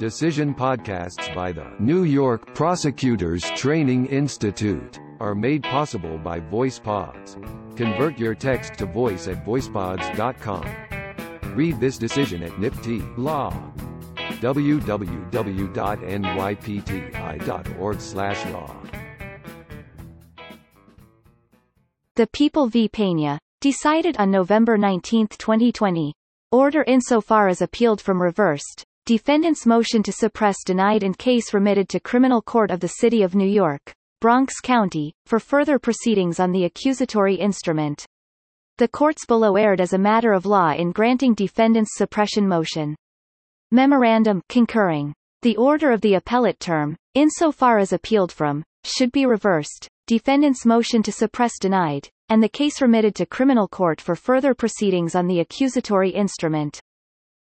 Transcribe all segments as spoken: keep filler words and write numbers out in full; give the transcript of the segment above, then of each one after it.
decision podcasts by the New York Prosecutors Training Institute are made possible by VoicePods. Convert your text to voice at voicepods dot com. Read this decision at N Y P T Law. w w w dot n y p t i dot org slash law. The People v. Peña, decided on November nineteenth, twenty twenty. Order insofar as appealed from reversed. Defendant's motion to suppress denied and case remitted to Criminal Court of the City of New York, Bronx County, for further proceedings on the accusatory instrument. The courts below erred as a matter of law in granting defendant's suppression motion. Memorandum concurring. The order of the appellate term, insofar as appealed from, should be reversed, defendant's motion to suppress denied, and the case remitted to criminal court for further proceedings on the accusatory instrument.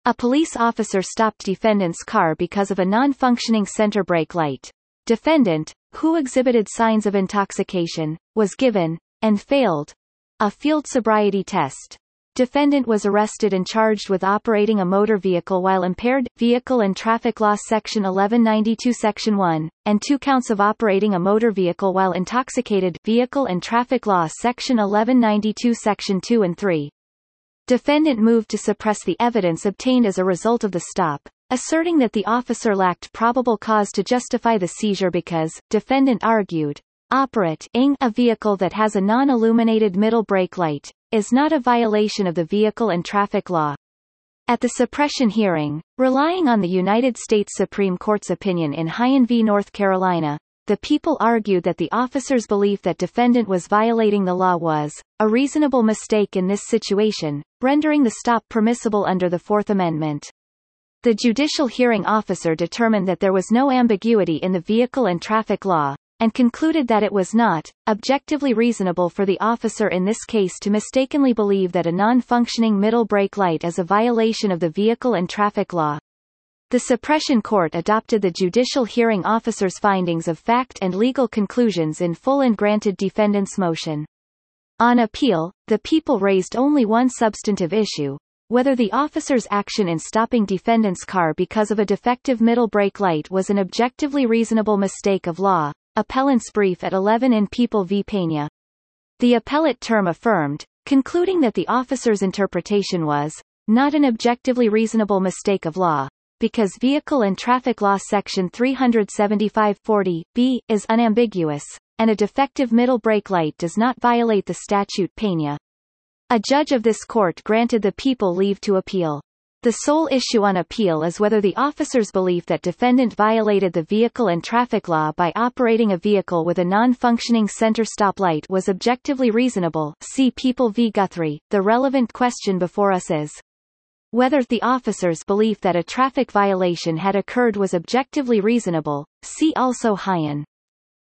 A police officer stopped defendant's car because of a non-functioning center brake light. Defendant, who exhibited signs of intoxication, was given, and failed, a field sobriety test. Defendant was arrested and charged with operating a motor vehicle while impaired, vehicle and traffic law section eleven ninety-two section one, and two counts of operating a motor vehicle while intoxicated, vehicle and traffic law section eleven ninety-two section two and three. Defendant moved to suppress the evidence obtained as a result of the stop, asserting that the officer lacked probable cause to justify the seizure because, defendant argued, operate Incorporated a vehicle that has a non-illuminated middle brake light is not a violation of the vehicle and traffic law. At the suppression hearing, relying on the United States Supreme Court's opinion in Heien v. North Carolina, the people argued that the officer's belief that defendant was violating the law was a reasonable mistake in this situation, rendering the stop permissible under the Fourth Amendment. The judicial hearing officer determined that there was no ambiguity in the vehicle and traffic law, and concluded that it was not objectively reasonable for the officer in this case to mistakenly believe that a non-functioning middle brake light is a violation of the vehicle and traffic law. The suppression court adopted the judicial hearing officer's findings of fact and legal conclusions in full and granted defendant's motion. On appeal, the people raised only one substantive issue, whether the officer's action in stopping defendant's car because of a defective middle brake light was an objectively reasonable mistake of law. Appellant's brief at eleven in People v. Peña. The appellate term affirmed, concluding that the officer's interpretation was not an objectively reasonable mistake of law, because Vehicle and Traffic Law Section three seventy-five forty B is unambiguous, and a defective middle brake light does not violate the statute. Peña. A judge of this court granted the people leave to appeal. The sole issue on appeal is whether the officer's belief that defendant violated the vehicle and traffic law by operating a vehicle with a non-functioning center stoplight was objectively reasonable. See People v. Guthrie. The relevant question before us is whether the officer's belief that a traffic violation had occurred was objectively reasonable. See also Heien.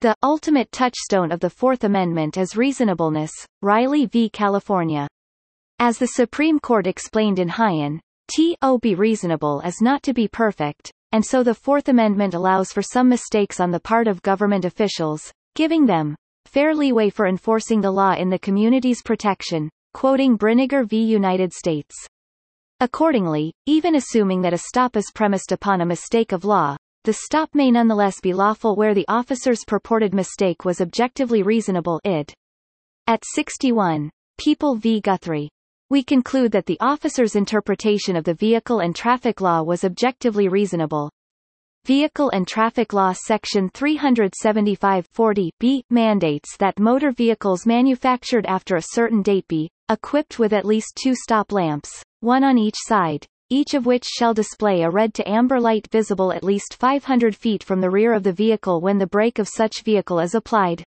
The ultimate touchstone of the Fourth Amendment is reasonableness. Riley v. California. As the Supreme Court explained in Heien, to be reasonable is not to be perfect, and so the Fourth Amendment allows for some mistakes on the part of government officials, giving them fair leeway for enforcing the law in the community's protection, quoting Brinegar v. United States. Accordingly, even assuming that a stop is premised upon a mistake of law, the stop may nonetheless be lawful where the officer's purported mistake was objectively reasonable. Id. At sixty-one. People v. Guthrie. We conclude that the officer's interpretation of the vehicle and traffic law was objectively reasonable. Vehicle and Traffic Law Section three seventy-five forty B mandates that motor vehicles manufactured after a certain date be equipped with at least two stop lamps, one on each side, each of which shall display a red to amber light visible at least five hundred feet from the rear of the vehicle when the brake of such vehicle is applied.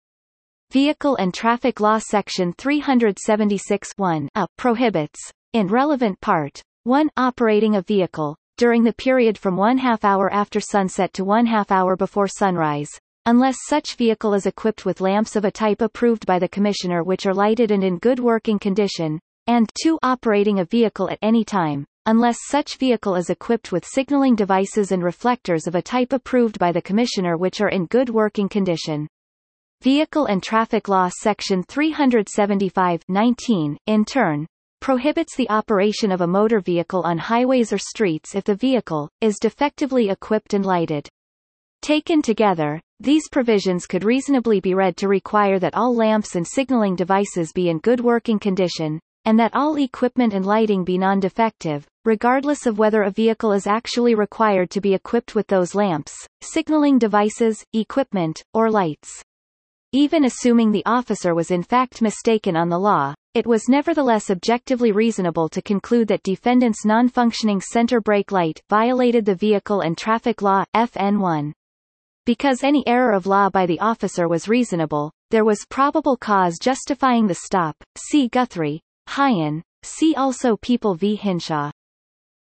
Vehicle and Traffic Law Section three seventy-six one A prohibits, in relevant part, one operating a vehicle, during the period from one half hour after sunset to one half hour before sunrise, unless such vehicle is equipped with lamps of a type approved by the Commissioner which are lighted and in good working condition, and two operating a vehicle at any time, unless such vehicle is equipped with signaling devices and reflectors of a type approved by the Commissioner which are in good working condition. Vehicle and Traffic Law Section three seventy-five nineteen, in turn, prohibits the operation of a motor vehicle on highways or streets if the vehicle is defectively equipped and lighted. Taken together, these provisions could reasonably be read to require that all lamps and signaling devices be in good working condition, and that all equipment and lighting be non-defective, regardless of whether a vehicle is actually required to be equipped with those lamps, signaling devices, equipment, or lights. Even assuming the officer was in fact mistaken on the law, it was nevertheless objectively reasonable to conclude that defendant's non-functioning center brake light violated the Vehicle and Traffic Law, F N one. Because any error of law by the officer was reasonable, there was probable cause justifying the stop, see Guthrie, Heien, see also People v. Hinshaw.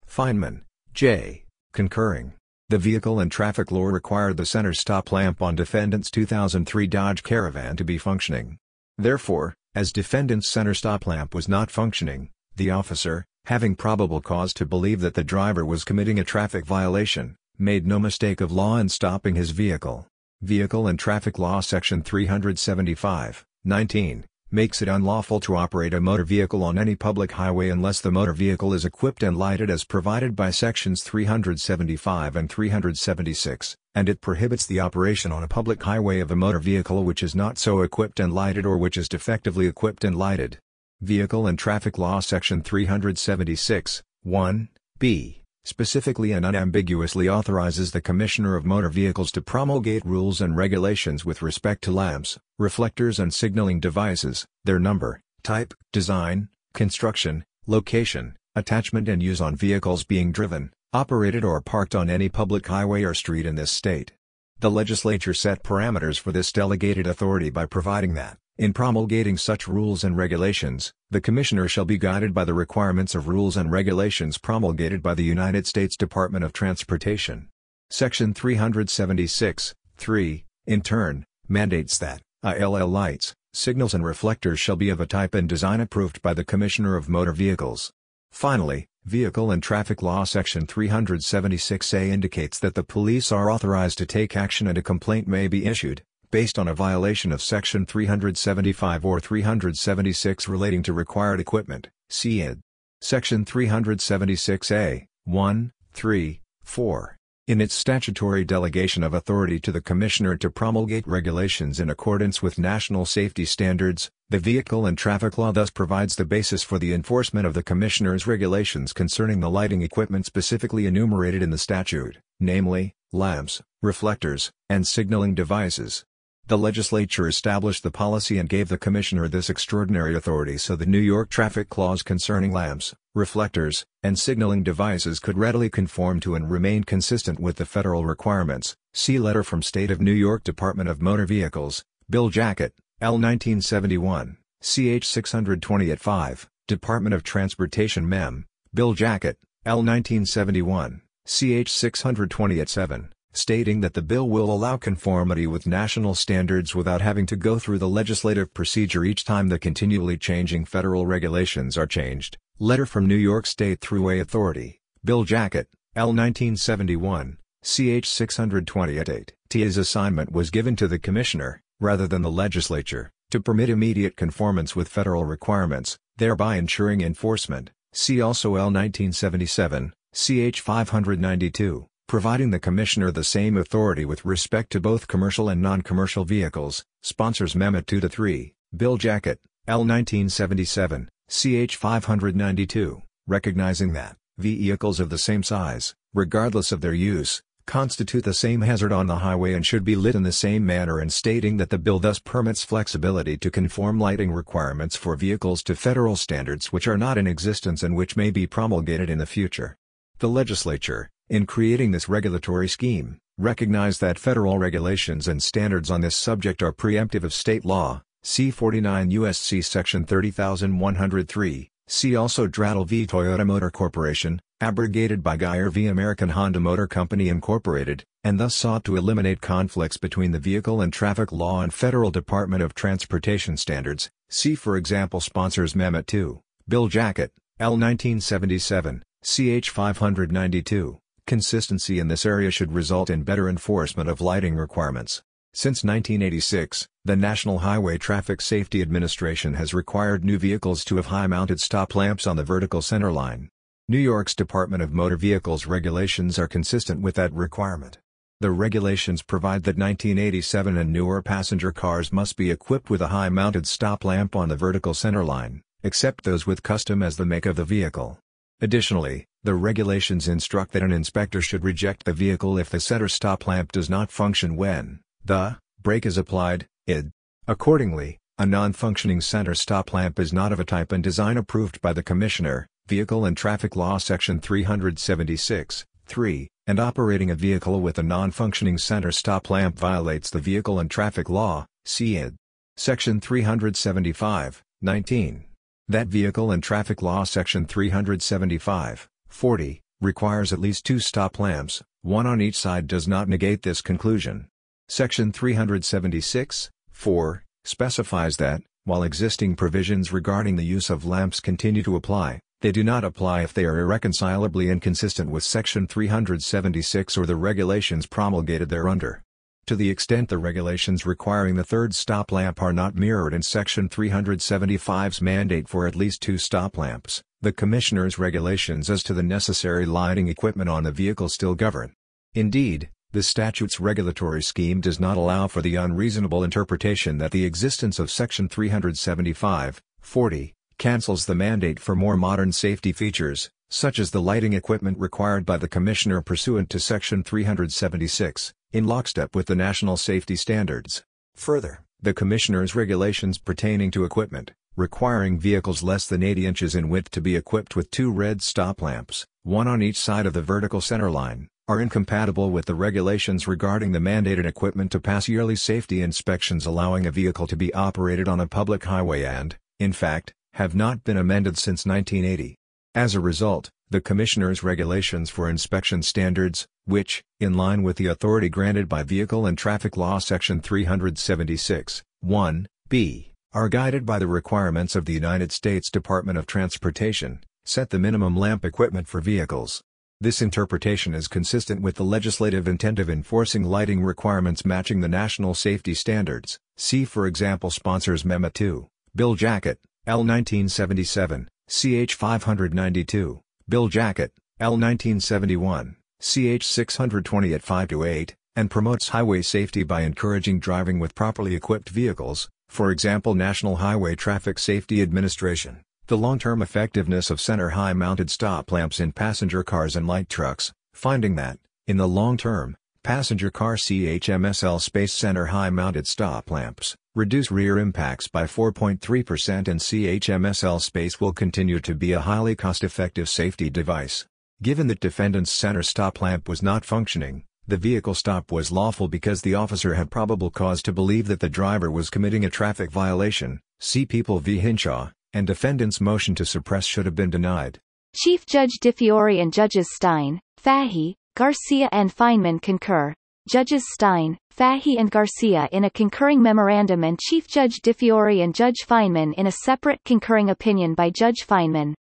Feinman, J., concurring. The Vehicle and Traffic Law required the center stop lamp on defendant's two thousand three Dodge Caravan to be functioning. Therefore, as defendant's center stop lamp was not functioning, the officer, having probable cause to believe that the driver was committing a traffic violation, made no mistake of law in stopping his vehicle. Vehicle and Traffic Law Section three seventy-five, nineteen, makes it unlawful to operate a motor vehicle on any public highway unless the motor vehicle is equipped and lighted as provided by Sections three seventy-five and three seventy-six, and it prohibits the operation on a public highway of a motor vehicle which is not so equipped and lighted or which is defectively equipped and lighted. Vehicle and Traffic Law Section three seventy-six, one b, specifically and unambiguously authorizes the Commissioner of Motor Vehicles to promulgate rules and regulations with respect to lamps, reflectors and signaling devices, their number, type, design, construction, location, attachment and use on vehicles being driven, operated or parked on any public highway or street in this state. The legislature set parameters for this delegated authority by providing that, in promulgating such rules and regulations, the Commissioner shall be guided by the requirements of rules and regulations promulgated by the United States Department of Transportation. Section three seventy-six, three, in turn, mandates that, I L L lights, signals and reflectors shall be of a type and design approved by the Commissioner of Motor Vehicles. Finally, Vehicle and Traffic Law Section three seventy-six A indicates that the police are authorized to take action and a complaint may be issued, based on a violation of Section three seventy-five or three seventy-six relating to required equipment, see id. Section three seventy-six A, one, three, four. In its statutory delegation of authority to the Commissioner to promulgate regulations in accordance with national safety standards, the Vehicle and Traffic Law thus provides the basis for the enforcement of the Commissioner's regulations concerning the lighting equipment specifically enumerated in the statute, namely, lamps, reflectors, and signaling devices. The legislature established the policy and gave the Commissioner this extraordinary authority so the New York traffic laws concerning lamps, reflectors, and signaling devices could readily conform to and remain consistent with the federal requirements. See letter from State of New York Department of Motor Vehicles, Bill Jacket, L nineteen seventy-one, C H six twenty at five, Department of Transportation Mem, Bill Jacket, L nineteen seventy-one, C H six twenty at seven. Stating that the bill will allow conformity with national standards without having to go through the legislative procedure each time the continually changing federal regulations are changed. Letter from New York State Thruway Authority, Bill Jacket, L nineteen seventy-one, C H six twenty at eight. T A's assignment was given to the Commissioner, rather than the legislature, to permit immediate conformance with federal requirements, thereby ensuring enforcement. See also L nineteen seventy-seven, C H five ninety-two. Providing the Commissioner the same authority with respect to both commercial and non-commercial vehicles, sponsors Mem at two to three, Bill Jacket, L nineteen seventy-seven, C H five ninety-two, recognizing that, vehicles of the same size, regardless of their use, constitute the same hazard on the highway and should be lit in the same manner and stating that the bill thus permits flexibility to conform lighting requirements for vehicles to federal standards which are not in existence and which may be promulgated in the future. The legislature, in creating this regulatory scheme, recognize that federal regulations and standards on this subject are preemptive of state law, see forty-nine U S C Section thirty thousand one hundred three, see also Drattle v. Toyota Motor Corporation, abrogated by Geyer v. American Honda Motor Company, Incorporated, and thus sought to eliminate conflicts between the Vehicle and Traffic Law and Federal Department of Transportation standards, see for example sponsors Mem at two, Bill Jacket, L nineteen seventy-seven, C H five ninety-two. Consistency in this area should result in better enforcement of lighting requirements. Since nineteen eighty-six, the National Highway Traffic Safety Administration has required new vehicles to have high-mounted stop lamps on the vertical center line. New York's Department of Motor Vehicles regulations are consistent with that requirement. The regulations provide that nineteen eighty-seven and newer passenger cars must be equipped with a high-mounted stop lamp on the vertical center line, except those with custom as the make of the vehicle. Additionally, the regulations instruct that an inspector should reject the vehicle if the center stop lamp does not function when the brake is applied, I D. Accordingly, a non-functioning center stop lamp is not of a type and design approved by the Commissioner, Vehicle and Traffic Law Section three seventy-six, three, and operating a vehicle with a non-functioning center stop lamp violates the Vehicle and Traffic Law, C I D. Section three seventy-five, nineteen. That Vehicle and Traffic Law Section three seventy-five, forty, requires at least two stop lamps, one on each side does not negate this conclusion. Section three seventy-six, four, specifies that, while existing provisions regarding the use of lamps continue to apply, they do not apply if they are irreconcilably inconsistent with Section three seventy-six or the regulations promulgated thereunder. To the extent the regulations requiring the third stop lamp are not mirrored in Section three seventy-five's mandate for at least two stop lamps, the Commissioner's regulations as to the necessary lighting equipment on the vehicle still govern. Indeed, the statute's regulatory scheme does not allow for the unreasonable interpretation that the existence of Section three seventy-five, forty, cancels the mandate for more modern safety features, such as the lighting equipment required by the Commissioner pursuant to Section three seventy-six, in lockstep with the national safety standards. Further, the Commissioner's regulations pertaining to equipment, requiring vehicles less than eighty inches in width to be equipped with two red stop lamps, one on each side of the vertical center line, are incompatible with the regulations regarding the mandated equipment to pass yearly safety inspections allowing a vehicle to be operated on a public highway and, in fact, have not been amended since nineteen eighty. As a result, the Commissioner's regulations for inspection standards, which, in line with the authority granted by Vehicle and Traffic Law Section three seventy-six, one, b, are guided by the requirements of the United States Department of Transportation, set the minimum lamp equipment for vehicles. This interpretation is consistent with the legislative intent of enforcing lighting requirements matching the national safety standards, see for example Sponsors Memo two, Bill Jacket, L nineteen seventy-seven, C H five ninety-two, Bill Jacket, L nineteen seventy-one, C H six twenty at five to eight, and promotes highway safety by encouraging driving with properly equipped vehicles, for example National Highway Traffic Safety Administration, the long-term effectiveness of center high-mounted stop lamps in passenger cars and light trucks, finding that, in the long term, passenger car C H M S L space center high-mounted stop lamps reduce rear impacts by four point three percent and C H M S L space will continue to be a highly cost-effective safety device. Given that defendant's center stop lamp was not functioning, the vehicle stop was lawful because the officer had probable cause to believe that the driver was committing a traffic violation, see People v. Hinshaw, and defendant's motion to suppress should have been denied. Chief Judge DiFiore and Judges Stein, Fahy, Garcia and Feinman concur. Judges Stein, Fahy and Garcia in a concurring memorandum and Chief Judge DiFiore and Judge Feinman in a separate concurring opinion by Judge Feinman.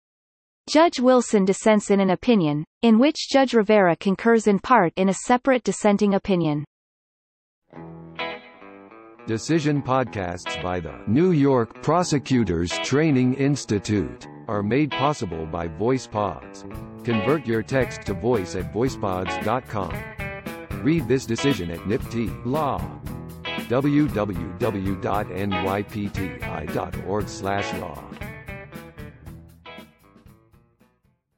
Judge Wilson dissents in an opinion, in which Judge Rivera concurs in part in a separate dissenting opinion. Decision podcasts by the New York Prosecutors Training Institute are made possible by VoicePods. Convert your text to voice at voicepods dot com. Read this decision at N Y P T Law. w w w dot n y p t i dot org slash law